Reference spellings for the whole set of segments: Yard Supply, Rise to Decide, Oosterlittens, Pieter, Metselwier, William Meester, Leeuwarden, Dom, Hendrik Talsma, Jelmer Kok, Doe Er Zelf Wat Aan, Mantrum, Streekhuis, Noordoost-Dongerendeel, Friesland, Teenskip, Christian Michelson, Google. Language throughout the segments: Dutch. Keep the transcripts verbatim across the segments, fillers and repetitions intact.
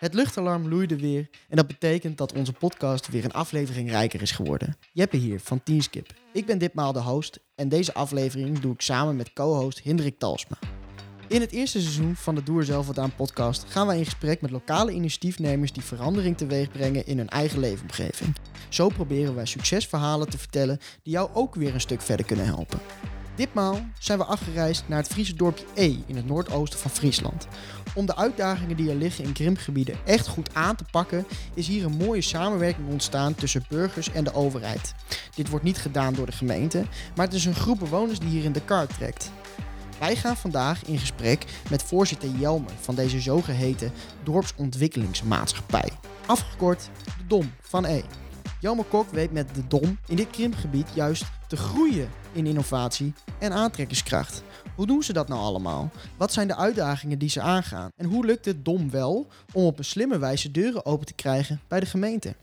Het luchtalarm loeide weer en dat betekent dat onze podcast weer een aflevering rijker is geworden. Jeppe hier van Teenskip. Ik ben ditmaal de host en deze aflevering doe ik samen met co-host Hendrik Talsma. In het eerste seizoen van de Doe Er Zelf Wat Aan podcast gaan wij in gesprek met lokale initiatiefnemers die verandering teweeg brengen in hun eigen leefomgeving. Zo proberen wij succesverhalen te vertellen die jou ook weer een stuk verder kunnen helpen. Ditmaal zijn we afgereisd naar het Friese dorpje E in het noordoosten van Friesland. Om de uitdagingen die er liggen in krimpgebieden echt goed aan te pakken, is hier een mooie samenwerking ontstaan tussen burgers en de overheid. Dit wordt niet gedaan door de gemeente, maar het is een groep bewoners die hier in de kar trekt. Wij gaan vandaag in gesprek met voorzitter Jelmer van deze zogeheten dorpsontwikkelingsmaatschappij. Afgekort de Dom van E. Jelmer Kok weet met de Dom in dit krimpgebied juist te groeien in innovatie en aantrekkingskracht. Hoe doen ze dat nou allemaal? Wat zijn de uitdagingen die ze aangaan? En hoe lukt het Dom wel om op een slimme wijze deuren open te krijgen bij de gemeente?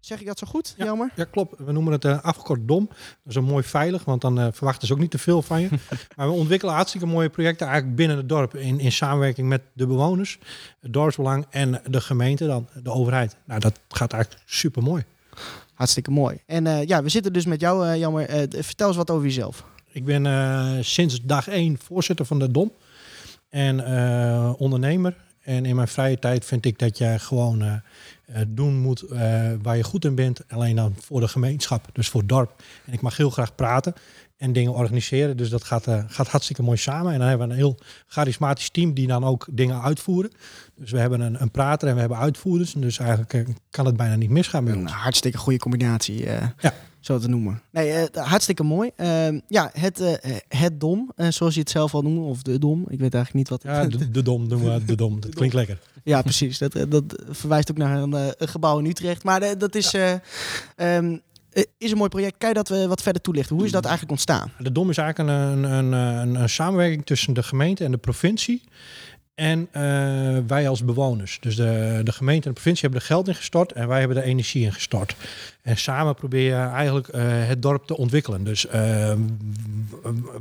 Zeg ik dat zo goed, ja, Jelmer? Ja, klopt. We noemen het uh, afgekort Dom. Dat is een mooi veilig, want dan uh, verwachten ze ook niet te veel van je. Maar we ontwikkelen hartstikke mooie projecten eigenlijk binnen het dorp. In, in samenwerking met de bewoners, het dorpsbelang en de gemeente, dan de overheid. Nou, dat gaat eigenlijk super mooi. Hartstikke mooi. En uh, ja, we zitten dus met jou, uh, Jelmer. Uh, vertel eens wat over jezelf. Ik ben uh, sinds dag één voorzitter van de Dom. En uh, ondernemer. En in mijn vrije tijd vind ik dat je gewoon uh, doen moet uh, waar je goed in bent. Alleen dan voor de gemeenschap, dus voor het dorp. En ik mag heel graag praten en dingen organiseren. Dus dat gaat, uh, gaat hartstikke mooi samen. En dan hebben we een heel charismatisch team die dan ook dingen uitvoeren. Dus we hebben een, een prater en we hebben uitvoerders. Dus eigenlijk uh, kan het bijna niet misgaan met ons. Een hartstikke goede combinatie. Uh. Ja. Zo te noemen. Nee, uh, hartstikke mooi. Uh, ja, het, uh, het Dom, uh, zoals je het zelf al noemt, of de Dom. Ik weet eigenlijk niet wat. Het ja, de, de Dom noemen we de Dom. Dat klinkt lekker. Ja, precies. Dat, dat verwijst ook naar een uh, gebouw in Utrecht. Maar uh, dat is, ja. uh, um, uh, is een mooi project. Kan je dat we wat verder toelichten? Hoe is dat eigenlijk ontstaan? De Dom is eigenlijk een, een, een, een samenwerking tussen de gemeente en de provincie. En uh, wij als bewoners. Dus de, de gemeente en de provincie hebben er geld in gestort. En wij hebben er energie in gestort. En samen probeer je eigenlijk uh, het dorp te ontwikkelen. Dus uh,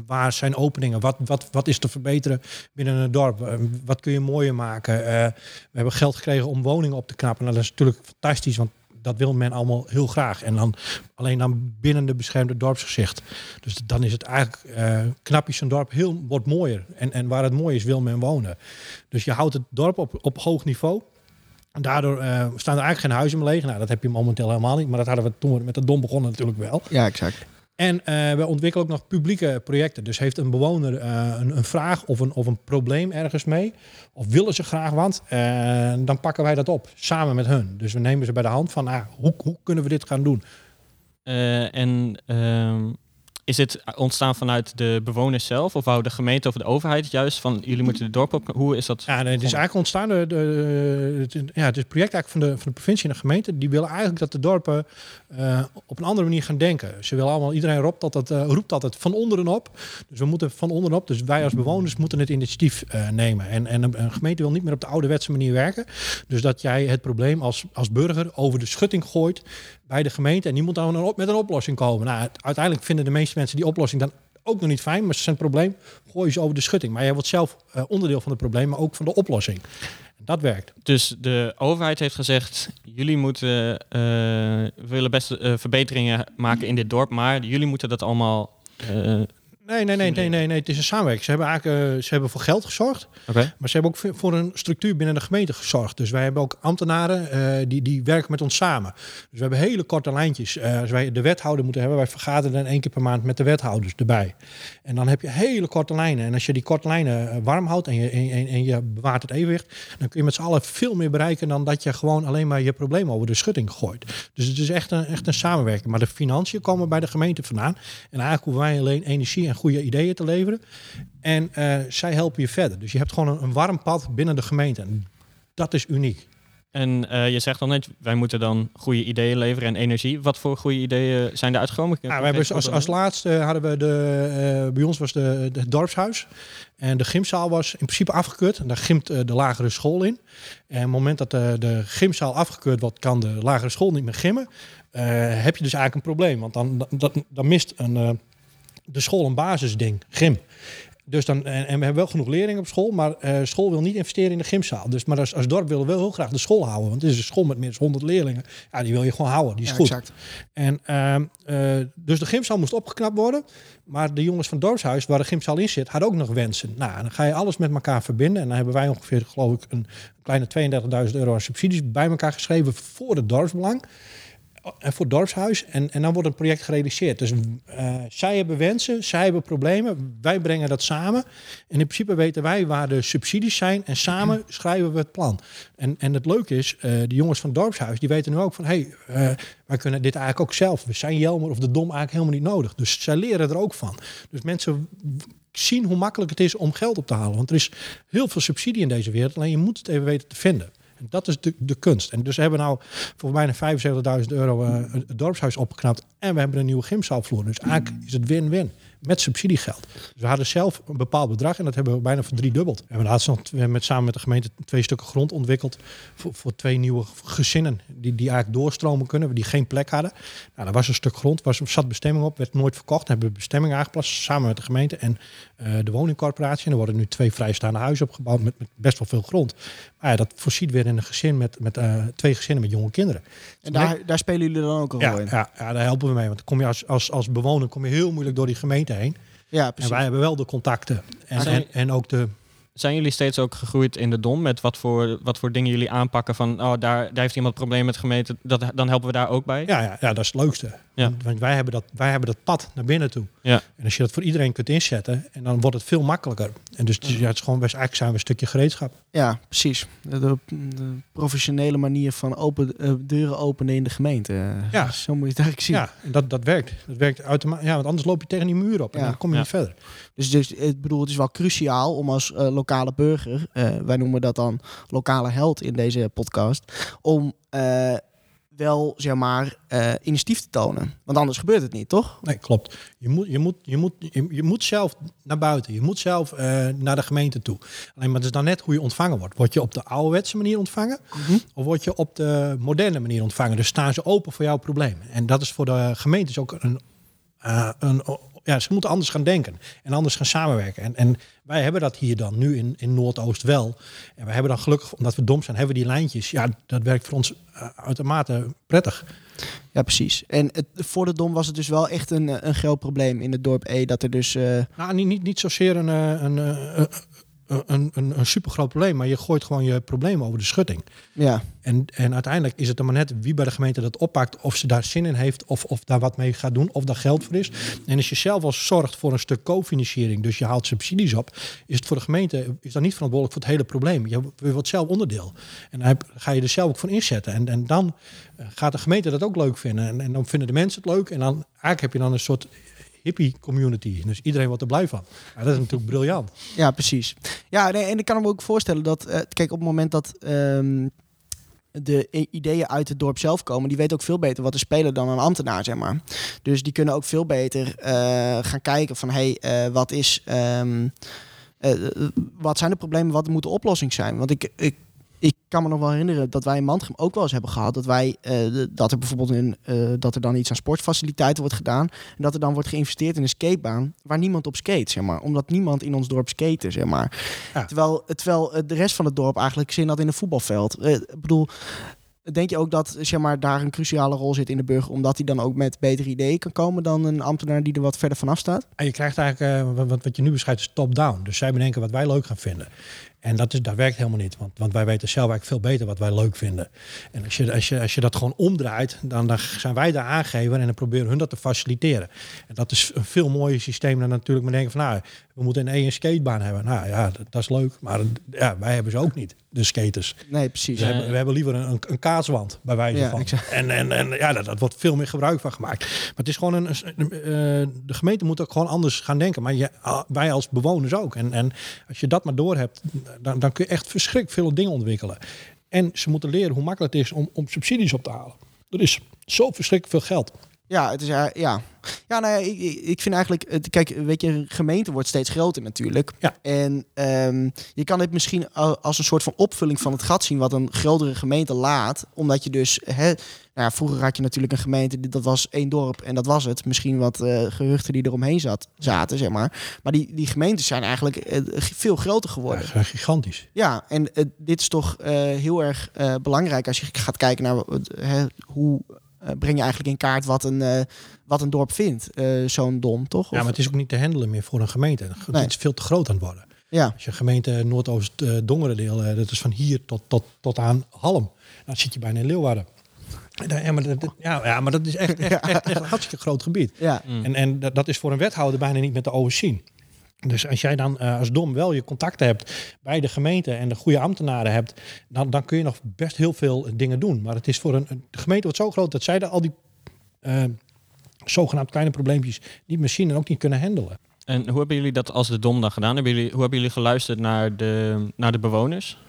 waar zijn openingen? Wat, wat, wat is te verbeteren binnen het dorp? Uh, wat kun je mooier maken? Uh, we hebben geld gekregen om woningen op te knappen. Nou, dat is natuurlijk fantastisch, want dat wil men allemaal heel graag. En dan alleen dan binnen de beschermde dorpsgezicht. Dus dan is het eigenlijk uh, knapjes zo'n dorp heel wordt mooier. En, en waar het mooi is, wil men wonen. Dus je houdt het dorp op, op hoog niveau. En daardoor uh, staan er eigenlijk geen huizen meer leeg. Nou, dat heb je momenteel helemaal niet. Maar dat hadden we toen we met de Dom begonnen natuurlijk wel. Ja, exact. En uh, we ontwikkelen ook nog publieke projecten. Dus heeft een bewoner uh, een, een vraag of een, of een probleem ergens mee, of willen ze graag wat, uh, dan pakken wij dat op, samen met hun. Dus we nemen ze bij de hand van, ah, hoe, hoe kunnen we dit gaan doen? Uh, en uh, is dit ontstaan vanuit de bewoners zelf? Of wou de gemeente of de overheid juist van, jullie moeten de dorp op? Hoe is dat? Ja, nee, het is eigenlijk ontstaan, de, de, de, ja, het is een project eigenlijk van de, van de provincie en de gemeente. Die willen eigenlijk dat de dorpen uh, op een andere manier gaan denken. Ze willen allemaal, iedereen roept dat het, uh, roept dat het van onderen op. Dus we moeten van onderen op. Dus wij als bewoners moeten het initiatief uh, nemen. En, en een gemeente wil niet meer op de ouderwetse manier werken. Dus dat jij het probleem als, als burger over de schutting gooit bij de gemeente. En die moet dan op, met een oplossing komen. Nou, uiteindelijk vinden de meeste mensen die oplossing dan ook nog niet fijn, maar ze zijn het probleem, gooi je ze over de schutting. Maar jij wordt zelf uh, onderdeel van het probleem, maar ook van de oplossing. En dat werkt. Dus de overheid heeft gezegd, jullie moeten, uh, we willen best uh, verbeteringen maken in dit dorp, maar jullie moeten dat allemaal... Uh, Nee, nee, nee, nee, nee, nee. Het is een samenwerking. Ze hebben eigenlijk, uh, ze hebben voor geld gezorgd, okay. Maar ze hebben ook voor een structuur binnen de gemeente gezorgd. Dus wij hebben ook ambtenaren uh, die, die werken met ons samen. Dus we hebben hele korte lijntjes. Uh, als wij de wethouder moeten hebben, wij vergaderen dan één keer per maand met de wethouders erbij. En dan heb je hele korte lijnen. En als je die korte lijnen warm houdt en je, en, en je bewaart het evenwicht, dan kun je met z'n allen veel meer bereiken dan dat je gewoon alleen maar je probleem over de schutting gooit. Dus het is echt een, echt een samenwerking. Maar de financiën komen bij de gemeente vandaan. En eigenlijk hoeven wij alleen energie en goede ideeën te leveren. En uh, zij helpen je verder. Dus je hebt gewoon een, een warm pad binnen de gemeente. En dat is uniek. En uh, je zegt al net, wij moeten dan goede ideeën leveren en energie. Wat voor goede ideeën zijn er uitgekomen? Ja, wij hebben als, als laatste hadden we de... Uh, bij ons was de, de, het dorpshuis. En de gymzaal was in principe afgekeurd. En daar gymt uh, de lagere school in. En op het moment dat de, de gymzaal afgekeurd wordt, kan de lagere school niet meer gymmen. Uh, heb je dus eigenlijk een probleem. Want dan, dan, dan mist een... Uh, de school een basisding, gym. Dus dan, en, en we hebben wel genoeg leerlingen op school, maar uh, school wil niet investeren in de gymzaal. Dus, maar als, als dorp willen we wel heel graag de school houden. Want het is een school met minstens honderd leerlingen. Ja, die wil je gewoon houden. Die is ja, goed. Exact. En, uh, uh, dus de gymzaal moest opgeknapt worden. Maar de jongens van het dorpshuis, waar de gymzaal in zit, hadden ook nog wensen. Nou, dan ga je alles met elkaar verbinden. En dan hebben wij ongeveer, geloof ik, een kleine tweeëndertigduizend euro aan subsidies bij elkaar geschreven voor het dorpsbelang. En voor het dorpshuis. En, en dan wordt een project gerealiseerd. Dus uh, zij hebben wensen, zij hebben problemen. Wij brengen dat samen. En in principe weten wij waar de subsidies zijn. En samen schrijven we het plan. En, en het leuke is, uh, de jongens van het dorpshuis, die weten nu ook van, hey, uh, wij kunnen dit eigenlijk ook zelf. We zijn Jelmer of de Dom eigenlijk helemaal niet nodig. Dus zij leren er ook van. Dus mensen zien hoe makkelijk het is om geld op te halen. Want er is heel veel subsidie in deze wereld. Alleen je moet het even weten te vinden. Dat is de, de kunst. En dus we hebben nou voor bijna vijfenzeventigduizend euro uh, het dorpshuis opgeknapt. En we hebben een nieuwe gymzaalvloer. Dus eigenlijk is het win-win. Met subsidiegeld. Dus we hadden zelf een bepaald bedrag en dat hebben we bijna verdriedubbeld. We hebben laatst nog met, samen met de gemeente twee stukken grond ontwikkeld voor, voor twee nieuwe gezinnen die, die eigenlijk doorstromen kunnen, die geen plek hadden. Nou, er was een stuk grond, was, zat bestemming op, werd nooit verkocht. Dan hebben we bestemming aangepast samen met de gemeente en uh, de woningcorporatie. En er worden nu twee vrijstaande huizen opgebouwd met, met best wel veel grond. Maar ja, dat voorziet weer in een gezin met, met uh, twee gezinnen met jonge kinderen. En daar, daar spelen jullie dan ook een rol ja, in? Ja, ja, daar helpen we mee. Want dan kom je als, als, als bewoner kom je heel moeilijk door die gemeente heen. Ja, precies. En wij hebben wel de contacten. En, en, en ook de... Zijn jullie steeds ook gegroeid in de D O M? Met wat voor, wat voor dingen jullie aanpakken? Van, oh, daar, daar heeft iemand problemen met gemeente. Dat, dan helpen we daar ook bij? Ja, ja, ja dat is het leukste. Ja. Want wij hebben, dat, wij hebben dat pad naar binnen toe. Ja. En als je dat voor iedereen kunt inzetten, en dan wordt het veel makkelijker. En dus ja, het is gewoon best eigenlijk zijn we een stukje gereedschap. Ja, precies. De, de, de professionele manier van open, uh, deuren openen in de gemeente. Ja. Zo moet je het eigenlijk zien. Ja, dat, dat werkt. Dat werkt uitermate, ja, want anders loop je tegen die muur op en ja. dan kom je ja. niet verder. Dus, dus ik bedoel, het is wel cruciaal om als uh, lokale burger, uh, wij noemen dat dan lokale held in deze podcast, om uh, wel, zeg maar, uh, initiatief te tonen. Want anders gebeurt het niet, toch? Nee, klopt. Je moet, je moet, je moet, je, je moet zelf naar buiten. Je moet zelf uh, naar de gemeente toe. Alleen, maar het is dan net hoe je ontvangen wordt. Word je op de ouderwetse manier ontvangen? Mm-hmm. Of word je op de moderne manier ontvangen? Dus staan ze open voor jouw probleem. En dat is voor de gemeentes ook een... Uh, een ja, ze moeten anders gaan denken en anders gaan samenwerken. En, en wij hebben dat hier dan nu in, in Noordoost wel. En we hebben dan gelukkig, omdat we dom zijn, hebben we die lijntjes. Ja, dat werkt voor ons uh, uitermate prettig. Ja, precies. En het, voor de D O M was het dus wel echt een, een groot probleem in het dorp E. Dat er dus... Uh... Nou, niet, niet, niet zozeer een... een, een, een Een, een, een super groot probleem, maar je gooit gewoon je probleem over de schutting. Ja. En, en uiteindelijk is het dan maar net wie bij de gemeente dat oppakt, of ze daar zin in heeft, of, of daar wat mee gaat doen, of daar geld voor is. En als je zelf al zorgt voor een stuk cofinanciering, dus je haalt subsidies op, is het voor de gemeente is dat niet verantwoordelijk voor het hele probleem. Je, je wordt zelf onderdeel. En dan ga je er zelf ook van inzetten. En, en dan gaat de gemeente dat ook leuk vinden. En, en dan vinden de mensen het leuk. En dan eigenlijk heb je dan een soort hippie community. Dus iedereen wordt er blij van. Ja, dat is natuurlijk briljant. Ja, precies. Ja, nee, en ik kan me ook voorstellen dat... Uh, kijk, op het moment dat um, de ideeën uit het dorp zelf komen, die weten ook veel beter wat er spelen dan een ambtenaar, zeg maar. Dus die kunnen ook veel beter uh, gaan kijken van, hé, hey, uh, wat is... Um, uh, wat zijn de problemen, wat moet de oplossing zijn? Want ik... ik Ik kan me nog wel herinneren dat wij in Mantrum ook wel eens hebben gehad dat wij uh, dat er bijvoorbeeld een uh, dat er dan iets aan sportfaciliteiten wordt gedaan en dat er dan wordt geïnvesteerd in een skatebaan waar niemand op skate, zeg maar, omdat niemand in ons dorp skaten, zeg maar. Ja. Terwijl, terwijl de rest van het dorp eigenlijk zin had in een voetbalveld. Uh, ik bedoel, denk je ook dat, zeg maar, daar een cruciale rol zit in de burger, omdat hij dan ook met betere ideeën kan komen dan een ambtenaar die er wat verder vanaf staat? En je krijgt eigenlijk uh, wat, wat je nu beschrijft is top-down. Dus zij bedenken wat wij leuk gaan vinden. En dat, is, dat werkt helemaal niet, want, want wij weten zelf eigenlijk veel beter wat wij leuk vinden. En als je, als je, als je dat gewoon omdraait, dan, dan zijn wij de aangever en dan proberen hun dat te faciliteren. En dat is een veel mooier systeem dan natuurlijk maar denken van, nou, we moeten een een skatebaan hebben. Nou ja, dat, dat is leuk, maar ja, wij hebben ze ook niet, de skaters. Nee, precies. We, ja. hebben, we hebben liever een, een kaatswand, bij wijze ja, van. Exact. En, en, en ja, dat, dat wordt veel meer gebruik van gemaakt. Maar het is gewoon een, een uh, de gemeente moet ook gewoon anders gaan denken, maar je, uh, wij als bewoners ook. En, en als je dat maar doorhebt, Dan, dan kun je echt verschrikkelijk veel dingen ontwikkelen. En ze moeten leren hoe makkelijk het is om, om subsidies op te halen. Er is zo verschrikkelijk veel geld. Ja, het is uh, ja. Ja, nou ja, ik, ik vind eigenlijk... Kijk, weet je, gemeente wordt steeds groter natuurlijk. Ja. En um, je kan dit misschien als een soort van opvulling van het gat zien... wat een grotere gemeente laat. Omdat je dus... Hè, nou ja, vroeger had je natuurlijk een gemeente, dat was één dorp en dat was het. Misschien wat uh, gehuchten die eromheen zat, zaten, zeg maar. Maar die, die gemeentes zijn eigenlijk uh, veel groter geworden. Ja, gigantisch. Ja, en uh, dit is toch uh, heel erg uh, belangrijk... als je gaat kijken naar uh, hoe... Uh, breng je eigenlijk in kaart wat een, uh, wat een dorp vindt. Uh, zo'n dom, toch? Of? Ja, maar het is ook niet te handelen meer voor een gemeente. Het nee. is veel te groot aan het worden. Ja. Als je gemeente Noordoost-Dongerendeel... Uh, uh, dat is van hier tot, tot, tot aan Halm. Dan zit je bijna in Leeuwarden. Ja, maar dat, ja, ja, maar dat is echt, echt, echt, echt een hartstikke groot gebied. Ja. Mm. En, en dat is voor een wethouder bijna niet meer te overzien. Dus als jij dan uh, als dom wel je contacten hebt bij de gemeente en de goede ambtenaren hebt, dan, dan kun je nog best heel veel dingen doen. Maar het is voor een, een de gemeente wordt zo groot dat zij dan al die uh, zogenaamd kleine probleempjes niet meer zien en ook niet kunnen handelen. En hoe hebben jullie dat als de dom dan gedaan? Hebben jullie, hoe hebben jullie geluisterd naar de, naar de bewoners?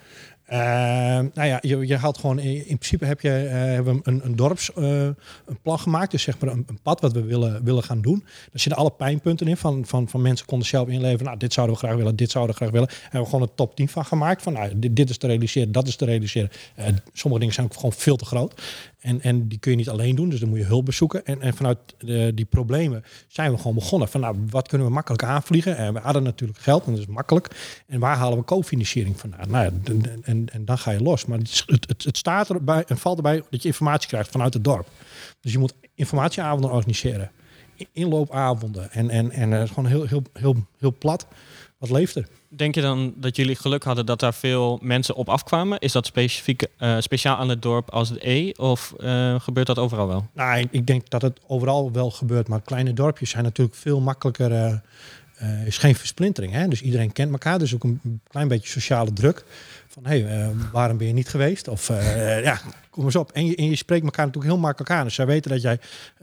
Uh, nou ja, je, je haalt gewoon in, in principe heb je uh, hebben een, een dorpsplan uh, gemaakt, dus zeg maar een, een pad wat we willen, willen gaan doen. Daar zitten alle pijnpunten in van, van, van mensen konden zelf inleveren. Nou, dit zouden we graag willen, dit zouden we graag willen. En we hebben gewoon een top tien van gemaakt. Van, nou, dit, dit is te realiseren, dat is te realiseren. Uh, sommige dingen zijn ook gewoon veel te groot. En, en die kun je niet alleen doen, dus dan moet je hulp bezoeken. En, en vanuit de, die problemen zijn we gewoon begonnen. Van, nou, wat kunnen we makkelijk aanvliegen? En we hadden natuurlijk geld, en dat is makkelijk. En waar halen we cofinanciering vandaan? Nou ja, en, en, en dan ga je los. Maar het, het, het staat erbij en valt erbij dat je informatie krijgt vanuit het dorp. Dus je moet informatieavonden organiseren. Inloopavonden. En, en, en het is gewoon heel, heel, heel, heel plat. Wat leeft er? Denk je dan dat jullie geluk hadden dat daar veel mensen op afkwamen? Is dat specifiek, uh, speciaal aan het dorp als het E? Of uh, gebeurt dat overal wel? Nou, ik, ik denk dat het overal wel gebeurt. Maar kleine dorpjes zijn natuurlijk veel makkelijker. Er uh, uh, is geen versplintering. Hè? Dus iedereen kent elkaar. Dus ook een klein beetje sociale druk. Van, hé, hey, uh, waarom ben je niet geweest? Of, uh, ja, kom eens op. En je, en je spreekt elkaar natuurlijk heel makkelijk aan. Dus zij weten dat jij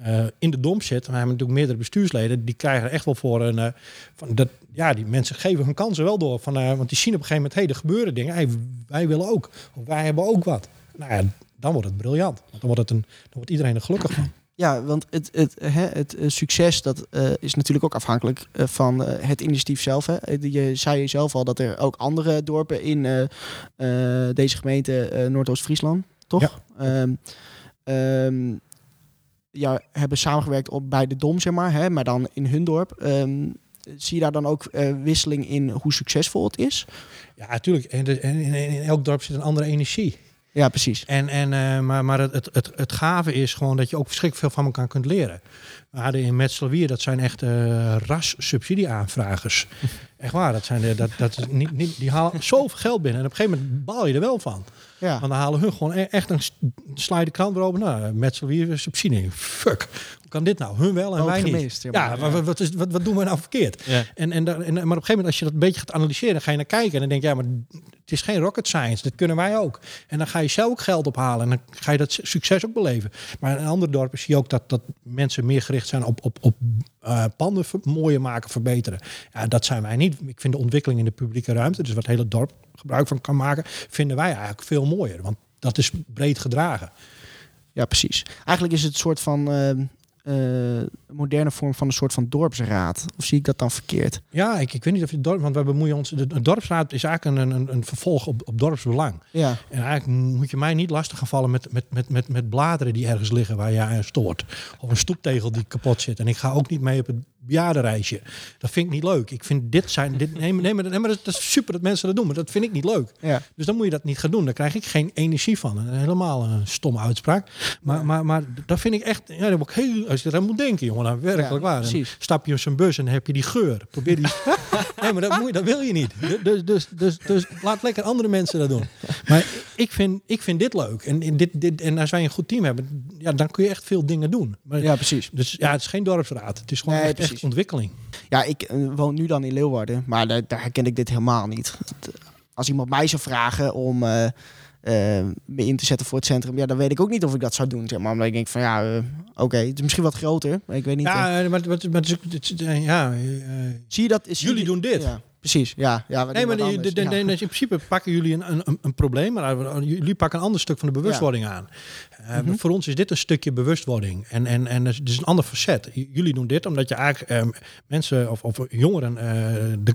uh, in de dom zit. En we hebben natuurlijk meerdere bestuursleden. Die krijgen er echt wel voor een... Uh, van dat, ja, die mensen geven hun kansen wel door. Van, uh, want die zien op een gegeven moment... hé, hey, er gebeuren dingen. Hey, wij willen ook. Of wij hebben ook wat. Nou ja, dan wordt het briljant. Want dan wordt, het een, dan wordt iedereen er gelukkig van. Ja, want het, het, hè, het succes dat uh, is natuurlijk ook afhankelijk uh, van uh, het initiatief zelf. Hè. Je zei zelf al dat er ook andere dorpen in uh, uh, deze gemeente uh, Noordoost-Friesland, toch? Ja. Um, um, ja, hebben samengewerkt op, bij de Dom, zeg maar, hè, maar dan in hun dorp. Um, Zie je daar dan ook uh, wisseling in hoe succesvol het is? Ja, natuurlijk. En, en, en in elk dorp zit een andere energie. Ja, precies. En, en, uh, maar maar het, het, het, het gave is gewoon dat je ook verschrikkelijk veel van elkaar kunt leren. We hadden in Metselwier, dat zijn echt uh, ras-subsidieaanvragers. Echt waar, dat zijn de, dat, dat is niet, niet, die halen zoveel geld binnen. En op een gegeven moment baal je er wel van. Ja. Want dan halen hun gewoon echt een sla je de krant erover. Nou, Metselwier subsidie. Fuck. Hoe kan dit nou? Hun wel en ook wij gemist, niet. Ja, maar, ja. Wat, is, wat, wat doen we nou verkeerd? Ja. En, en, en, maar op een gegeven moment, als je dat een beetje gaat analyseren, ga je naar kijken. En dan denk je, ja, maar het is geen rocket science. Dat kunnen wij ook. En dan ga je zelf ook geld ophalen. En dan ga je dat succes ook beleven. Maar in andere dorpen zie je ook dat, dat mensen meer gericht zijn op, op, op uh, panden ver, mooier maken, verbeteren. Ja, dat zijn wij niet. Ik vind de ontwikkeling in de publieke ruimte, dus wat het hele dorp gebruik van kan maken, vinden wij eigenlijk veel mooier. Want dat is breed gedragen. Ja, precies. Eigenlijk is het een soort van uh, uh, moderne vorm van een soort van dorpsraad. Of zie ik dat dan verkeerd? Ja, ik, ik weet niet of je dorp, want wij bemoeien ons. De, de dorpsraad is eigenlijk een, een, een vervolg op, op dorpsbelang. Ja. En eigenlijk moet je mij niet lastig gaan vallen met, met, met, met, met bladeren die ergens liggen waar je aan stoort. Of een stoeptegel die kapot zit. En ik ga ook niet mee op het bejaardenreisje. Dat vind ik niet leuk. Ik vind dit zijn... Dit, nee, nee, maar, nee, maar dat is super dat mensen dat doen. Maar dat vind ik niet leuk. Ja. Dus dan moet je dat niet gaan doen. Daar krijg ik geen energie van. Helemaal een stomme uitspraak. Maar, ja. maar, maar dat vind ik echt... Ja, dat moet ik heel, als je dat moet denken, jongen. Nou, werkelijk ja, waar. Stap je op zijn bus en dan heb je die geur. Probeer die... nee, maar dat, moet je, dat wil je niet. Dus, dus, dus, dus laat lekker andere mensen dat doen. Maar ik vind, ik vind dit leuk. En, dit, dit, en als wij een goed team hebben, ja, dan kun je echt veel dingen doen. Maar, ja, precies. Dus ja, het is geen dorpsraad. Het is gewoon nee, echt ontwikkeling. Ja, ik uh, woon nu dan in Leeuwarden, maar daar, daar herken ik dit helemaal niet. Als iemand mij zou vragen om uh, uh, me in te zetten voor het centrum, ja, dan weet ik ook niet of ik dat zou doen. Zeg maar, omdat ik denk van ja, uh, oké, okay, het is misschien wat groter, maar ik weet niet. Ja, uh, maar, maar, maar, maar, maar, maar, maar, maar, maar, maar, ja uh, zie je dat? Is jullie, jullie doen dit. Ja. precies. Ja, ja, nee, maar die, de, de, ja. Nee, in principe pakken jullie een, een, een probleem, maar jullie pakken een ander stuk van de bewustwording ja. aan. Uh, mm-hmm. Voor ons is dit een stukje bewustwording. En, en, en het is een ander facet. Jullie doen dit omdat je eigenlijk uh, mensen of, of jongeren uh, de,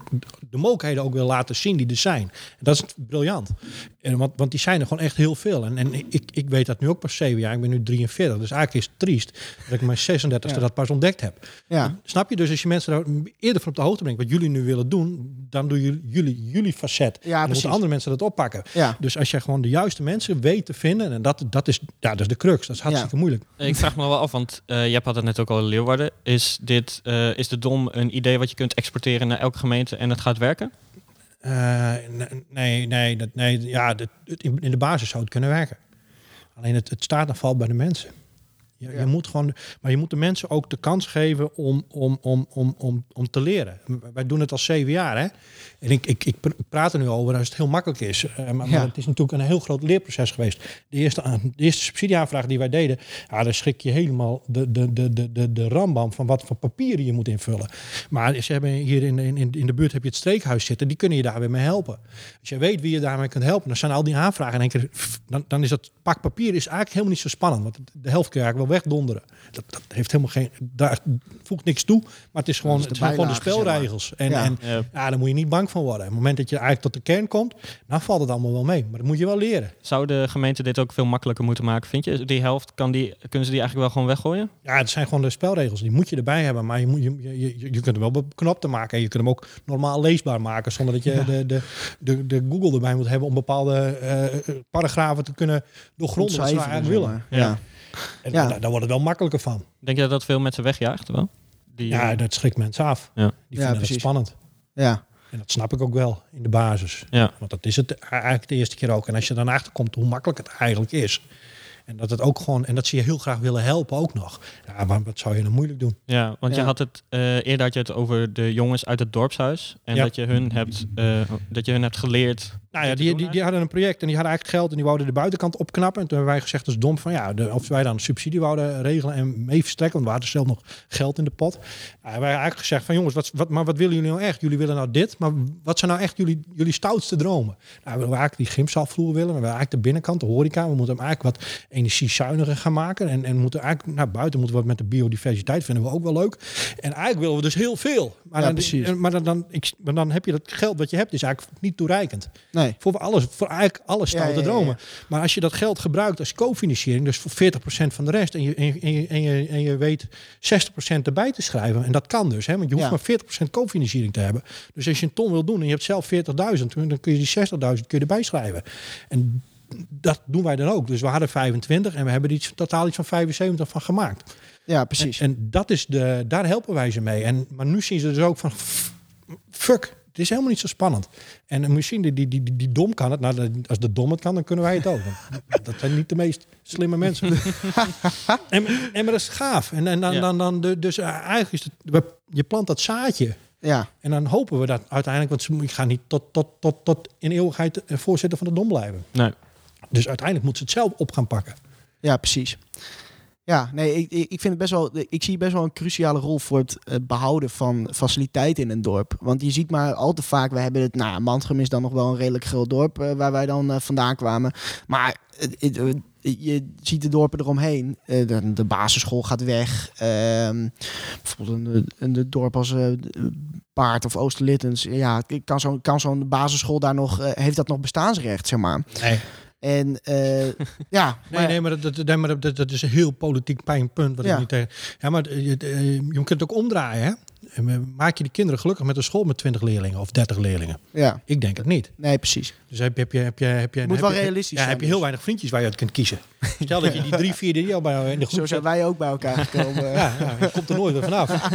de mogelijkheden ook wil laten zien die er zijn. En dat is briljant. En, want, want die zijn er gewoon echt heel veel. En, en ik, ik weet dat nu ook pas zeven jaar. Ik ben nu drieënveertig. Dus eigenlijk is het triest dat ik mijn zesendertigste ja. dat pas ontdekt heb. Ja. Snap je? Dus als je mensen daar eerder van op de hoogte brengt wat jullie nu willen doen, dan doen jullie jullie, jullie facet. Ja, en dan moeten andere mensen dat oppakken. Ja. Dus als je gewoon de juiste mensen weet te vinden, en dat, dat is... Ja, dat is de crux. Dat is hartstikke ja. moeilijk. Ik vraag me wel af, want uh, jij had het net ook al in Leeuwarden. Is, dit, uh, is de D O M een idee wat je kunt exporteren naar elke gemeente en het gaat werken? Uh, nee, nee, dat, nee. Ja, dat, in de basis zou het kunnen werken. Alleen het, het staat en valt bij de mensen. Je, ja. je moet gewoon, maar je moet de mensen ook de kans geven om, om, om, om, om, om te leren. Wij doen het al zeven jaar, hè? En ik, ik, ik praat er nu over als het heel makkelijk is. Uh, maar, ja. maar het is natuurlijk een heel groot leerproces geweest. De eerste, de eerste subsidieaanvraag die wij deden, ja, daar schrik je helemaal de, de, de, de, de rambam van wat voor papieren je moet invullen. Maar ze hebben hier in, in, in de buurt heb je het Streekhuis zitten, die kunnen je daar weer mee helpen. Als je weet wie je daarmee kunt helpen, dan zijn al die aanvragen in één keer, dan, dan is dat pak papier is eigenlijk helemaal niet zo spannend. Want de helft kun je eigenlijk wel wegdonderen. Dat, dat heeft helemaal geen, daar voegt niks toe, maar het is gewoon, is de, het zijn gewoon de spelregels. En, ja. en ja. Ja, daar moet je niet bang van worden. Op het moment dat je eigenlijk tot de kern komt, dan valt het allemaal wel mee. Maar dat moet je wel leren. Zou de gemeente dit ook veel makkelijker moeten maken, vind je? Die helft, kan die, kunnen ze die eigenlijk wel gewoon weggooien? Ja, het zijn gewoon de spelregels. Die moet je erbij hebben, maar je, moet, je, je, je kunt hem wel beknopter maken. En je kunt hem ook normaal leesbaar maken, zonder dat je ja. de, de, de, de Google erbij moet hebben om bepaalde uh, paragrafen te kunnen doorgronden. Dat ze eigenlijk willen. Ja. Ja. En ja. daar, daar wordt het wel makkelijker van. Denk je dat dat veel mensen wegjaagt wel? Die, ja, dat schrikt mensen af. Ja. Die vinden het ja, spannend. Ja. En dat snap ik ook wel in de basis. Ja. Want dat is het eigenlijk de eerste keer ook. En als je dan achterkomt hoe makkelijk het eigenlijk is. En dat het ook gewoon, en dat ze je heel graag willen helpen ook nog. Ja, maar wat zou je dan moeilijk doen? Ja, want ja. je had het uh, eerder had je het over de jongens uit het dorpshuis. En ja. dat je hun hebt uh, dat je hun hebt geleerd. Nou ja, die, die, die hadden een project en die hadden eigenlijk geld en die wouden de buitenkant opknappen. En toen hebben wij gezegd als D O M van ja, de, of wij dan subsidie wouden regelen en mee verstrekken. Want we hadden zelf nog geld in de pot. Ja, wij hebben eigenlijk gezegd van jongens, wat, wat, maar wat willen jullie nou echt? Jullie willen nou dit, maar wat zijn nou echt jullie, jullie stoutste dromen? Nou, we eigenlijk die gymzaalvloer willen, maar we eigenlijk de binnenkant, de horeca. We moeten hem eigenlijk wat energiezuiniger gaan maken. En, en moeten eigenlijk naar buiten moeten we wat met de biodiversiteit, vinden we ook wel leuk. En eigenlijk willen we dus heel veel. Maar, ja, dan, precies. En, maar, dan, dan, ik, maar dan heb je dat geld wat je hebt, is eigenlijk niet toereikend. Nee. Nee. Voor alles, voor eigenlijk alle stoute ja, ja, ja, dromen. Ja. Maar als je dat geld gebruikt als cofinanciering, dus voor veertig procent van de rest, en je, en je, en je, en je weet zestig procent erbij te schrijven, en dat kan dus, hè, want je hoeft ja. maar veertig procent cofinanciering te hebben. Dus als je een ton wil doen en je hebt zelf veertigduizend, dan kun je die zestigduizend kun je erbij schrijven. En dat doen wij dan ook. Dus we hadden vijfentwintig en we hebben er iets, totaal iets van vijfenzeventig van gemaakt. Ja, precies. En, en dat is de, daar helpen wij ze mee. En, maar nu zien ze dus ook van, fuck. Het is helemaal niet zo spannend. En misschien die, die, die, die D O M kan het. Nou, als de D O M het kan, dan kunnen wij het ook. Dat zijn niet de meest slimme mensen. en, en maar dat is gaaf. En, en dan, ja. dan, dan, dan, dus eigenlijk is het, je plant dat zaadje. Ja. En dan hopen we dat uiteindelijk, want ik ga niet tot, tot, tot, tot in eeuwigheid voorzitter van de D O M blijven. Nee. Dus uiteindelijk moeten ze het zelf op gaan pakken. Ja, precies. Ja, nee, ik, ik vind het best wel. Ik zie best wel een cruciale rol voor het behouden van faciliteiten in een dorp. Want je ziet maar al te vaak, we hebben het, nou, Mantrum is dan nog wel een redelijk groot dorp uh, waar wij dan uh, vandaan kwamen. Maar uh, uh, je ziet de dorpen eromheen. Uh, de, de basisschool gaat weg. Uh, bijvoorbeeld een, een, een dorp als uh, Paard of Oosterlittens. Ja, kan zo'n kan zo'n basisschool daar nog, uh, heeft dat nog bestaansrecht, zeg maar? Nee. En uh, ja, nee, maar, nee, maar, dat, nee, maar dat, dat is een heel politiek pijnpunt. Wat ja. ik niet tegen. Ja, maar je, je kunt het ook omdraaien. Hè? Maak je de kinderen gelukkig met een school met twintig leerlingen of dertig leerlingen? Ja. Ik denk het niet. Nee, precies. Dus heb, heb je, heb je, heb je, moet heb wel je, realistisch. Ja, zijn, heb je heel dus. weinig vriendjes waar je uit kunt kiezen. Stel dat je die drie, vier die al bij in de groep. Zo zijn wij ook bij elkaar gekomen. ja, ja, je komt er nooit meer vanaf.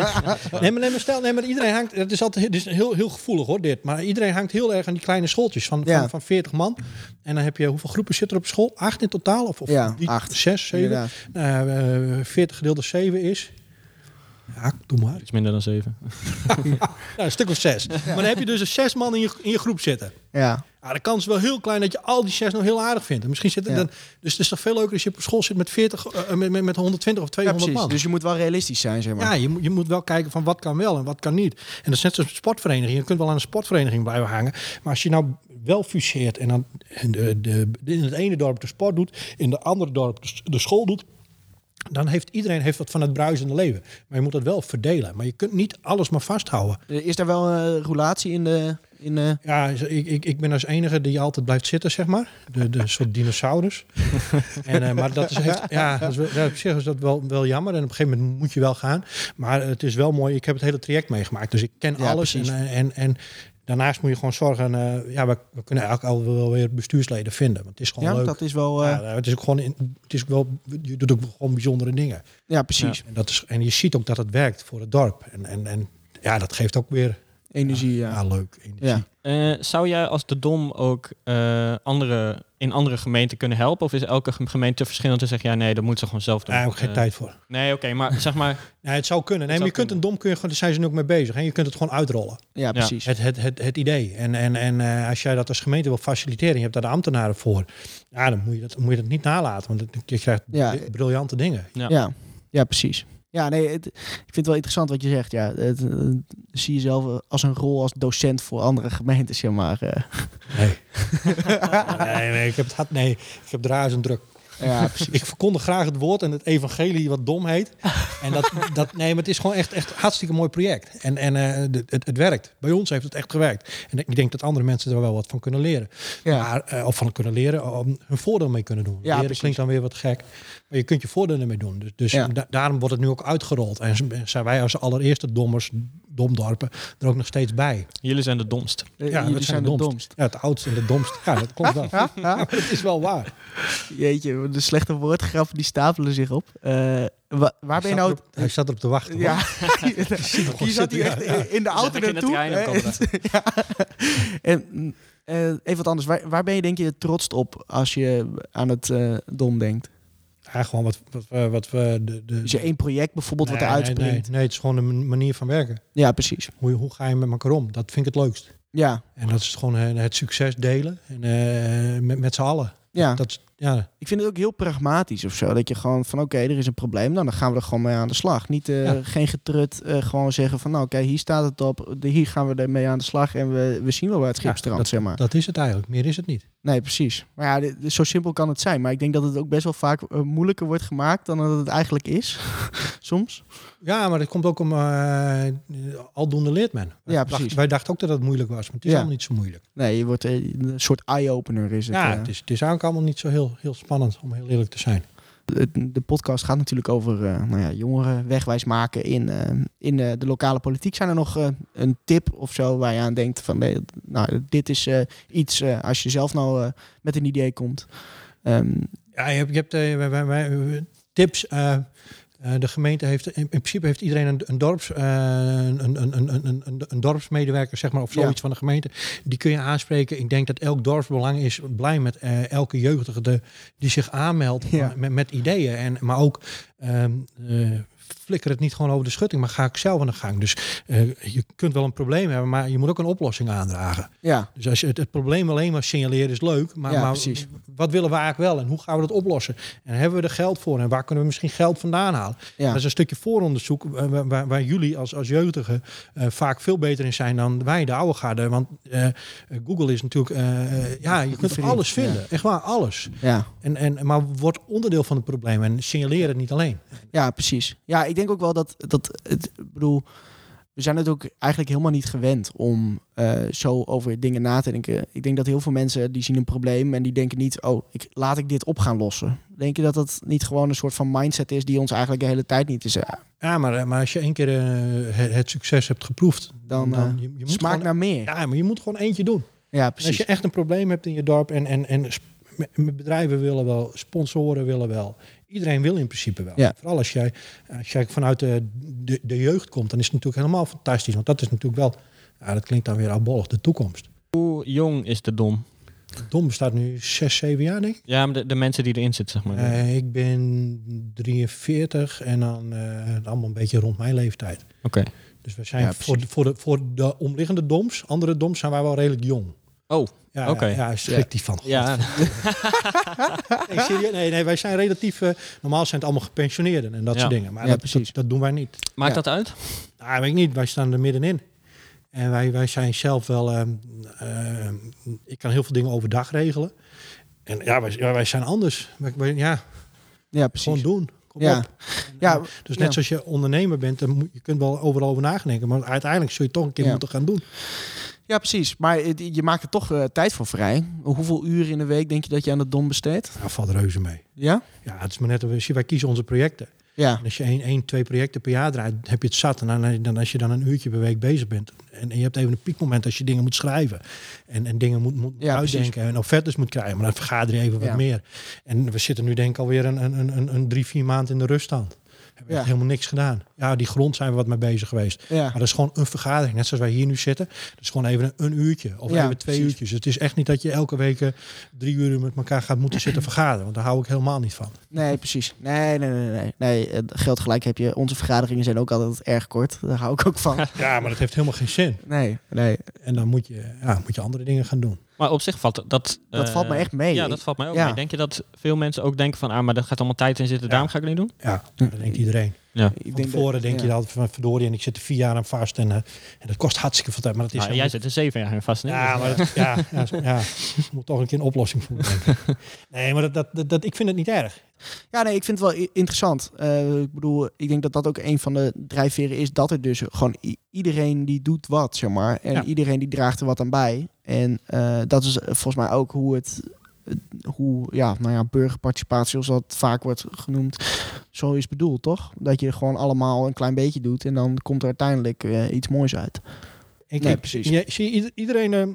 nee, maar, nee, maar stel, nee, maar iedereen hangt. Het is altijd, het is heel, heel gevoelig, hoor, dit. Maar iedereen hangt heel erg aan die kleine schooltjes van, ja. van, van veertig man. En dan heb je hoeveel groepen zit er op school? Acht in totaal of, of ja, die, acht, zes, zeven. Uh, veertig gedeeld door zeven is. Ja, doe maar. Iets minder dan zeven. ja, een stuk of zes. Ja. Maar dan heb je dus een zes man in je, in je groep zitten. Ja. Ja, de kans is wel heel klein dat je al die zes nog heel aardig vindt. En misschien zit er ja. dan, dus het is toch veel leuker als je op school zit met veertig, uh, met, met, met honderdtwintig of tweehonderd ja, man. Dus je moet wel realistisch zijn, zeg maar. Ja, je, je moet wel kijken van wat kan wel en wat kan niet. En dat is net zo'n sportvereniging. Je kunt wel aan een sportvereniging blijven hangen. Maar als je nou wel fuseert en dan de, de, de, in het ene dorp de sport doet, in het andere dorp de school doet, dan heeft iedereen heeft wat van het bruisende leven. Maar je moet dat wel verdelen. Maar je kunt niet alles maar vasthouden. Is daar wel een roulatie in de... In, uh... Ja, ik, ik, ik ben als enige die altijd blijft zitten, zeg maar. De, de soort dinosaurus. en, uh, maar dat is, heeft, ja, dat is, dat is op zich is dat wel, wel jammer. En op een gegeven moment moet je wel gaan. Maar het is wel mooi. Ik heb het hele traject meegemaakt. Dus ik ken ja, alles. En, en, en daarnaast moet je gewoon zorgen. Uh, ja, we, we kunnen eigenlijk al wel weer bestuursleden vinden. Want het is gewoon ja, leuk. Dat is wel, uh... ja, het is ook gewoon. In, het is wel. Je doet ook gewoon bijzondere dingen. Ja, precies. Ja. En, dat is, en je ziet ook dat het werkt voor het dorp. En, en, en ja, dat geeft ook weer. Energie, ja. ja. ja leuk, energie. Ja. Uh, zou jij als de Dom ook uh, andere, in andere gemeenten kunnen helpen? Of is elke gemeente verschillend en zegt, ja, nee, dat moeten ze gewoon zelf doen? Daar heb ik geen uh, tijd voor. Nee, oké, okay, maar zeg maar... ja, het zou kunnen. Nee, het maar zou je kunnen. Kunt een Dom, kun je gewoon, daar zijn ze nu ook mee bezig. Hè? Je kunt het gewoon uitrollen. Ja, precies. Ja. Het, het, het, het idee. En, en, en uh, als jij dat als gemeente wil faciliteren, je hebt daar de ambtenaren voor. Ja, dan moet je dat, moet je dat niet nalaten. Want je krijgt ja. briljante dingen. Ja, ja. ja precies. Ja, nee, het, ik vind het wel interessant wat je zegt. Ja, het, het, zie je zelf als een rol als docent voor andere gemeentes, zeg maar. Uh. Nee. nee, nee, ik heb het had, nee, ik heb razend druk. Ja, precies. Ik verkondig graag het woord en het evangelie wat Dom heet. En dat, dat, nee, maar het is gewoon echt, echt een hartstikke mooi project. En, en uh, het, het werkt. Bij ons heeft het echt gewerkt. En ik denk dat andere mensen er wel wat van kunnen leren. Ja. Maar, uh, of van kunnen leren, um, hun voordeel mee kunnen doen. Ja, leren precies. Klinkt dan weer wat gek. Maar je kunt je voordeel ermee doen. Dus, dus ja. da- daarom wordt het nu ook uitgerold. En zijn wij als allereerste dommers, domdorpen, er ook nog steeds bij. Jullie zijn de domst. Ja, jullie zijn, zijn de domst. domst. Ja, het oudste en de domst. Ja, dat komt wel. Ja, maar het is wel waar. Jeetje, de slechte woordgrappen die stapelen zich op. Uh, wa- waar ben je nou? Op, hij zat erop te wachten. Ja. Je zat hier echt ja. in de auto naartoe. Ja. En uh, even wat anders. Waar, waar ben je denk je trots op als je aan het uh, dom denkt? Ja, gewoon wat, wat, wat we... De, de... Is er één project bijvoorbeeld nee, wat eruit springt? Nee, nee, nee, het is gewoon een manier van werken. Ja, precies. Hoe, hoe ga je met elkaar om? Dat vind ik het leukst. Ja. En dat is gewoon het succes delen. En, uh, met met z'n allen. Ja. Dat, dat, ja. Ik vind het ook heel pragmatisch of zo. Dat je gewoon van oké, okay, er is een probleem. Nou, dan gaan we er gewoon mee aan de slag. Niet, uh, ja. Geen getrut. Uh, gewoon zeggen van nou oké, okay, hier staat het op. De, hier gaan we ermee aan de slag. En we, we zien wel waar het schip strandt, ja, zeg maar. Dat is het eigenlijk. Meer is het niet. Nee, precies. Maar ja, dit, dit, zo simpel kan het zijn. Maar ik denk dat het ook best wel vaak uh, moeilijker wordt gemaakt dan dat het eigenlijk is. Soms. Ja, maar dat komt ook om... Uh, aldoende leert men. Ja, precies. Dacht, wij dachten ook dat het moeilijk was. Maar het is ja. allemaal niet zo moeilijk. Nee, je wordt uh, een soort eye-opener is het. Ja, uh, het, is, het is eigenlijk allemaal niet zo heel... heel spannend, om heel eerlijk te zijn. De, de podcast gaat natuurlijk over uh, nou ja, jongeren wegwijs maken in, uh, in uh, de lokale politiek. Zijn er nog uh, een tip of zo waar je aan denkt van nee, nou, dit is uh, iets uh, als je zelf nou uh, met een idee komt? Um, ja, je hebt, je hebt uh, wij, wij, tips. Uh, Uh, de gemeente heeft, in principe heeft iedereen een, een, dorps, uh, een, een, een, een, een dorpsmedewerker, zeg maar, of zoiets ja. van de gemeente. Die kun je aanspreken. Ik denk dat elk dorpsbelang is blij met uh, elke jeugdige de, die zich aanmeldt ja. met, met ideeën. En, maar ook... Um, uh, flikker het niet gewoon over de schutting, maar ga ik zelf aan de gang. Dus uh, je kunt wel een probleem hebben, maar je moet ook een oplossing aandragen. Ja. Dus als je het, het probleem alleen maar signaleren is leuk, maar, ja, maar wat willen we eigenlijk wel en hoe gaan we dat oplossen? En hebben we er geld voor en waar kunnen we misschien geld vandaan halen? Ja. Dat is een stukje vooronderzoek waar, waar, waar jullie als, als jeugdigen uh, vaak veel beter in zijn dan wij, de oude garde. Want uh, Google is natuurlijk, uh, ja, je kunt alles vinden. Ja. Echt waar, alles. Ja. En, en, maar word onderdeel van het probleem en signaleer het niet alleen. Ja, precies. Ja, ik denk ook wel dat, dat het, bedoel, we zijn het ook eigenlijk helemaal niet gewend om uh, zo over dingen na te denken. Ik denk dat heel veel mensen, die zien een probleem en die denken niet, oh, ik, laat ik dit op gaan lossen. Denk je dat dat niet gewoon een soort van mindset is die ons eigenlijk de hele tijd niet is? Ja, ja maar, maar als je één keer uh, het, het succes hebt geproefd, dan, dan uh, je, je moet smaakt gewoon, naar meer. Ja, maar je moet gewoon eentje doen. Ja, precies. Als je echt een probleem hebt in je dorp en, en, en bedrijven willen wel, sponsoren willen wel. Iedereen wil in principe wel. Ja. Vooral als jij, als jij vanuit de, de, de jeugd komt, dan is het natuurlijk helemaal fantastisch. Want dat is natuurlijk wel, ja, dat klinkt dan weer albollig, de toekomst. Hoe jong is de Dom? De Dom bestaat nu zes, zeven jaar, denk ik. Ja, maar de, de mensen die erin zitten, zeg maar. Uh, ik ben drieënveertig en dan uh, allemaal een beetje rond mijn leeftijd. Oké. Okay. Dus we zijn ja, voor, de, voor, de, voor de omliggende Doms, andere Doms, zijn wij wel redelijk jong. Oh, ja, oké. Okay. Ja, schrikt die van. Ja. Nee, serieus, nee, nee, wij zijn relatief... Uh, normaal zijn het allemaal gepensioneerden en dat ja. soort dingen. Maar ja, dat, dat, dat doen wij niet. Maakt ja. dat uit? Nou, dat weet ik niet. Wij staan er middenin. En wij, wij zijn zelf wel... Uh, uh, ik kan heel veel dingen overdag regelen. En ja, wij, wij zijn anders. Wij, wij, ja. ja, precies. Gewoon doen. Kom ja. op. Ja, dus net ja. zoals je ondernemer bent, dan moet, je kunt wel overal over nadenken. Maar uiteindelijk zul je toch een keer ja. moeten gaan doen. Ja, precies. Maar je maakt er toch uh, tijd voor vrij. Hoeveel uren in de week denk je dat je aan de Dom besteedt? Nou, valt reuze mee. Ja? Ja, het is maar net... Wij kiezen onze projecten. Ja. En als je één, één, twee projecten per jaar draait, heb je het zat. En dan, als je dan een uurtje per week bezig bent... En, en je hebt even een piekmoment als je dingen moet schrijven. En, en dingen moet, moet ja, uitdenken precies. en offertes moet krijgen. Maar dan vergader je even ja. wat meer. En we zitten nu denk ik alweer een, een, een, een drie, vier maanden in de ruststand. Hebben ja. echt helemaal niks gedaan. Ja, die grond zijn we wat mee bezig geweest. Ja. Maar dat is gewoon een vergadering. Net zoals wij hier nu zitten. Dat is gewoon even een, een uurtje. Of ja, even twee precies. uurtjes. Het is echt niet dat je elke week drie uur met elkaar gaat moeten zitten vergaderen. Want daar hou ik helemaal niet van. Nee, precies. Nee, nee, nee. nee. nee geld gelijk heb je. Onze vergaderingen zijn ook altijd erg kort. Daar hou ik ook van. Ja, maar dat heeft helemaal geen zin. Nee, nee. En dan moet je, ja, moet je andere dingen gaan doen. Maar op zich valt dat... Dat uh, valt me echt mee. Ja, dat valt mij ook ja. mee. Denk je dat veel mensen ook denken van... ah, maar daar gaat allemaal tijd in zitten, ja. daarom ga ik het niet doen? Ja, dat denkt iedereen. Ja. Van tevoren denk, denk ja. je altijd van verdorie en ik zit er vier jaar aan vast. En, uh, en dat kost hartstikke veel tijd. Maar dat is nou, jij zit er zeven jaar aan vast. Nee? Ja, maar dat ja, ja, ja, ja, moet toch een keer een oplossing voor denken. Nee, maar dat, dat, dat, dat, ik vind het niet erg. Ja, nee, ik vind het wel interessant. Uh, ik bedoel, ik denk dat dat ook een van de drijfveren is. Dat er dus gewoon i- iedereen die doet wat, zeg maar. En ja. iedereen die draagt er wat aan bij. En uh, dat is volgens mij ook hoe het... hoe ja, nou ja, burgerparticipatie, zoals dat vaak wordt genoemd, zo is bedoeld, toch? Dat je gewoon allemaal een klein beetje doet en dan komt er uiteindelijk uh, iets moois uit. Ik nee, precies. Je, zie, iedereen, uh,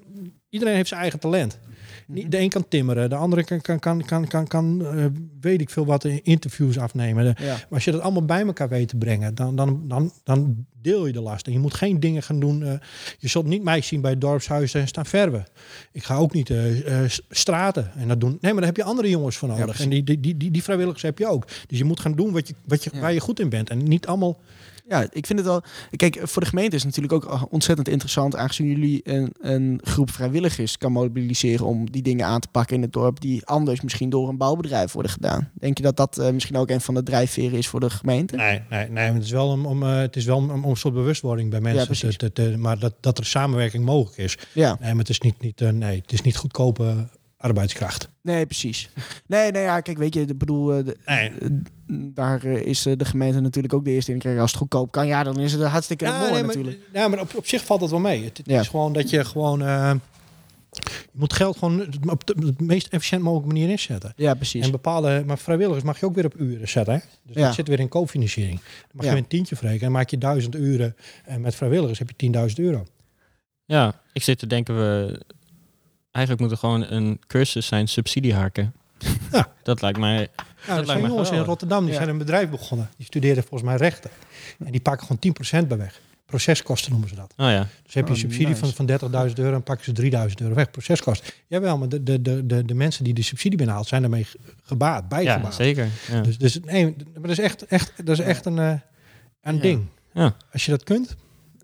iedereen heeft zijn eigen talent. De een kan timmeren, de andere kan, kan, kan, kan, kan, kan uh, weet ik veel wat, interviews afnemen. De, ja. Maar als je dat allemaal bij elkaar weet te brengen, dan, dan, dan, dan deel je de last. En je moet geen dingen gaan doen. Uh, je zult niet mij zien bij het dorpshuis en staan verven. Ik ga ook niet uh, uh, straten en dat doen. Nee, maar daar heb je andere jongens voor nodig. Ja, en die, die, die, die, die vrijwilligers heb je ook. Dus je moet gaan doen wat je, wat je, ja. waar je goed in bent. En niet allemaal... Ja, ik vind het wel... Kijk, voor de gemeente is het natuurlijk ook ontzettend interessant... aangezien jullie een, een groep vrijwilligers kan mobiliseren... om die dingen aan te pakken in het dorp... die anders misschien door een bouwbedrijf worden gedaan. Denk je dat dat uh, misschien ook een van de drijfveren is voor de gemeente? Nee, nee, nee, het is wel om, om, uh, het is wel om, om een soort bewustwording bij mensen. Ja, te, te, te, maar dat, dat er samenwerking mogelijk is. Ja. Nee, maar het is niet, niet, uh, nee, het is niet goedkope arbeidskracht. Nee, precies. Nee, nee, ja, kijk, weet je, ik bedoel... Uh, de, nee. uh, Daar is de gemeente natuurlijk ook de eerste in te krijgen. Als het goedkoop kan, ja, dan is het hartstikke ja, mooi nee, maar, natuurlijk. Ja, maar op, op zich valt dat wel mee. Het, het ja. is gewoon dat je gewoon... Uh, je moet geld gewoon op de, op de meest efficiënt mogelijke manier inzetten. Ja, precies. En bepaalde... Maar vrijwilligers mag je ook weer op uren zetten. Hè? Dus ja. dat zit weer in co-financiering. Dan mag ja. je weer een tientje verrekenen. En maak je duizend uren. En met vrijwilligers heb je tienduizend euro. Ja, ik zit te denken we... Eigenlijk moet er gewoon een cursus zijn, subsidiehaken. Ja. Dat lijkt mij... Ja, dat er zijn jongens in Rotterdam, die ja. zijn een bedrijf begonnen. Die studeerden volgens mij rechten. En die pakken gewoon tien procent bij weg. Proceskosten noemen ze dat. Oh ja. Dus heb je een subsidie oh, nice. van, van dertigduizend euro en pakken ze drieduizend euro weg. Proceskosten. Jawel, maar de, de, de, de mensen die de subsidie binnenhaalt zijn daarmee gebaat, bijgebaat. Ja, zeker. Ja. Dus, dus nee, maar dat is echt, echt, dat is echt een, uh, een ja. ding. Ja. Als je dat kunt,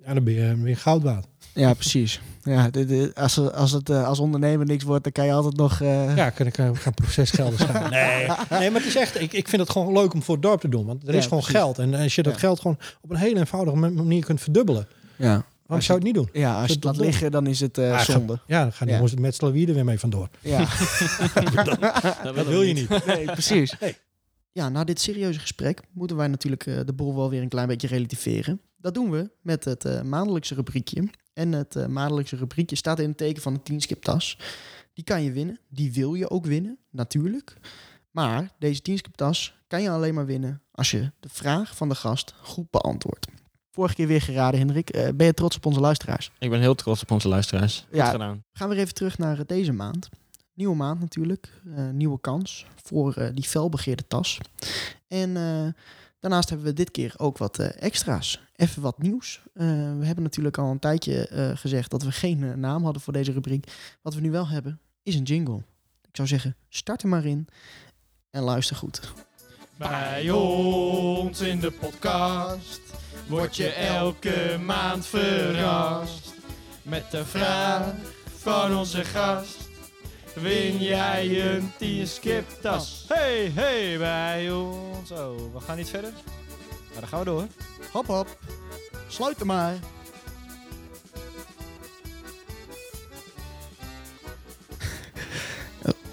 ja, dan ben je weer goud waard. Ja, precies. Ja, de, de, als, als het als ondernemer niks wordt, dan kan je altijd nog... Uh... Ja, kan ik gaan procesgelden schrijven. Nee. nee, maar het is echt... Ik, ik vind het gewoon leuk om voor het dorp te doen. Want er ja, is gewoon precies. geld. En als je dat ja. geld gewoon op een hele eenvoudige manier kunt verdubbelen. Ja. Waarom zou je het niet doen? Ja, als je het laat liggen, dan is het uh, ja, zonde. Ga, ja, dan gaan die jongens het Metselwier er weer mee vandoor. Ja. dat, dat, dat, dat wil je niet. niet. Nee, precies. Hey. Ja, na dit serieuze gesprek moeten wij natuurlijk uh, de boel wel weer een klein beetje relativeren. Dat doen we met het uh, maandelijkse rubriekje. En het uh, maandelijkse rubriekje staat in het teken van de Teenskip tas. Die kan je winnen. Die wil je ook winnen, natuurlijk. Maar deze Teenskip tas kan je alleen maar winnen als je de vraag van de gast goed beantwoordt. Vorige keer weer geraden, Hendrik. Uh, ben je trots op onze luisteraars? Ik ben heel trots op onze luisteraars. Goed ja, gedaan. Gaan we weer even terug naar uh, deze maand. Nieuwe maand natuurlijk. Uh, nieuwe kans voor uh, die felbegeerde tas. En... Uh, Daarnaast hebben we dit keer ook wat uh, extra's. Even wat nieuws. Uh, we hebben natuurlijk al een tijdje uh, gezegd dat we geen uh, naam hadden voor deze rubriek. Wat we nu wel hebben, is een jingle. Ik zou zeggen, start er maar in en luister goed. Bij ons in de podcast word je elke maand verrast met de vraag van onze gast win jij een Teenskip tas. Hey, hey, bij ons. Oh, we gaan niet verder. Maar dan gaan we door. Hop, hop. Sluit hem maar.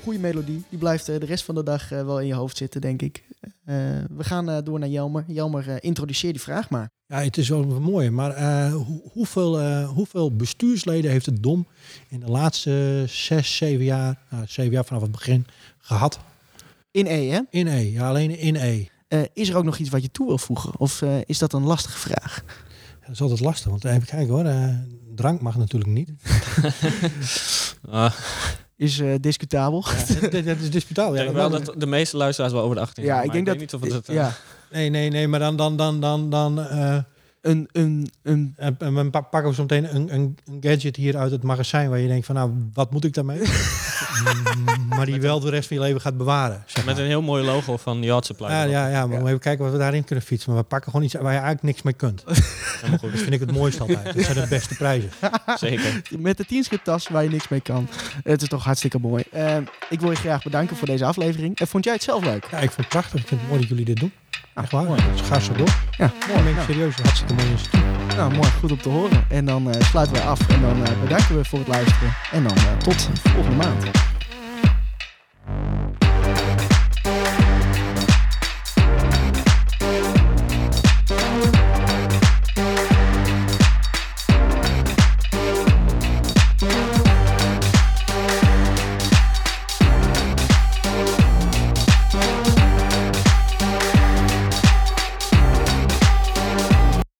Goeie melodie. Die blijft de rest van de dag wel in je hoofd zitten, denk ik. Uh, we gaan uh, door naar Jelmer. Jelmer, uh, introduceer die vraag maar. Ja, het is wel mooi. Maar uh, hoe, hoeveel, uh, hoeveel bestuursleden heeft de Dom in de laatste zes, zeven jaar, uh, zeven jaar vanaf het begin gehad? In E, hè? In E, ja, alleen in E. Uh, is er ook nog iets wat je toe wil voegen? Of uh, is dat een lastige vraag? Ja, dat is altijd lastig, want even kijken hoor. Uh, drank mag natuurlijk niet. ah. Is uh, discutabel. Ja, dat, dat is discutabel. Ik ja, denk wel dat de meeste luisteraars wel over de achttien. Ja, ik denk dat. Ik weet niet of het uh, ja. Nee, nee, nee, maar dan, dan, dan, dan, dan uh, een, een, een, een, een pakken we zo meteen een, een, een gadget hier uit het magazijn waar je denkt van, nou, wat moet ik daarmee? Maar die wel de rest van je leven gaat bewaren. Zeg maar. Met een heel mooi logo van Yard Supply. Ja, ja, ja, maar ja. Even kijken wat we daarin kunnen fietsen. Maar we pakken gewoon iets waar je eigenlijk niks mee kunt. Helemaal goed. Dat vind ik het mooiste altijd. Dat zijn de beste prijzen. Zeker. Met de Teenskip tas waar je niks mee kan. Het is toch hartstikke mooi. Uh, ik wil je graag bedanken voor deze aflevering. En vond jij het zelf leuk? Ja, ik vond het prachtig. Ik vind het mooi dat jullie dit doen. Ah, echt waar. Mooi. Dus ga zo door. Ja. Mooi, nee, nou. Serieus. Hartstikke mooi is het. Nou, mooi. Goed om te horen. En dan uh, sluiten we af. En dan uh, bedanken we voor het luisteren. En dan uh, tot volgende maand.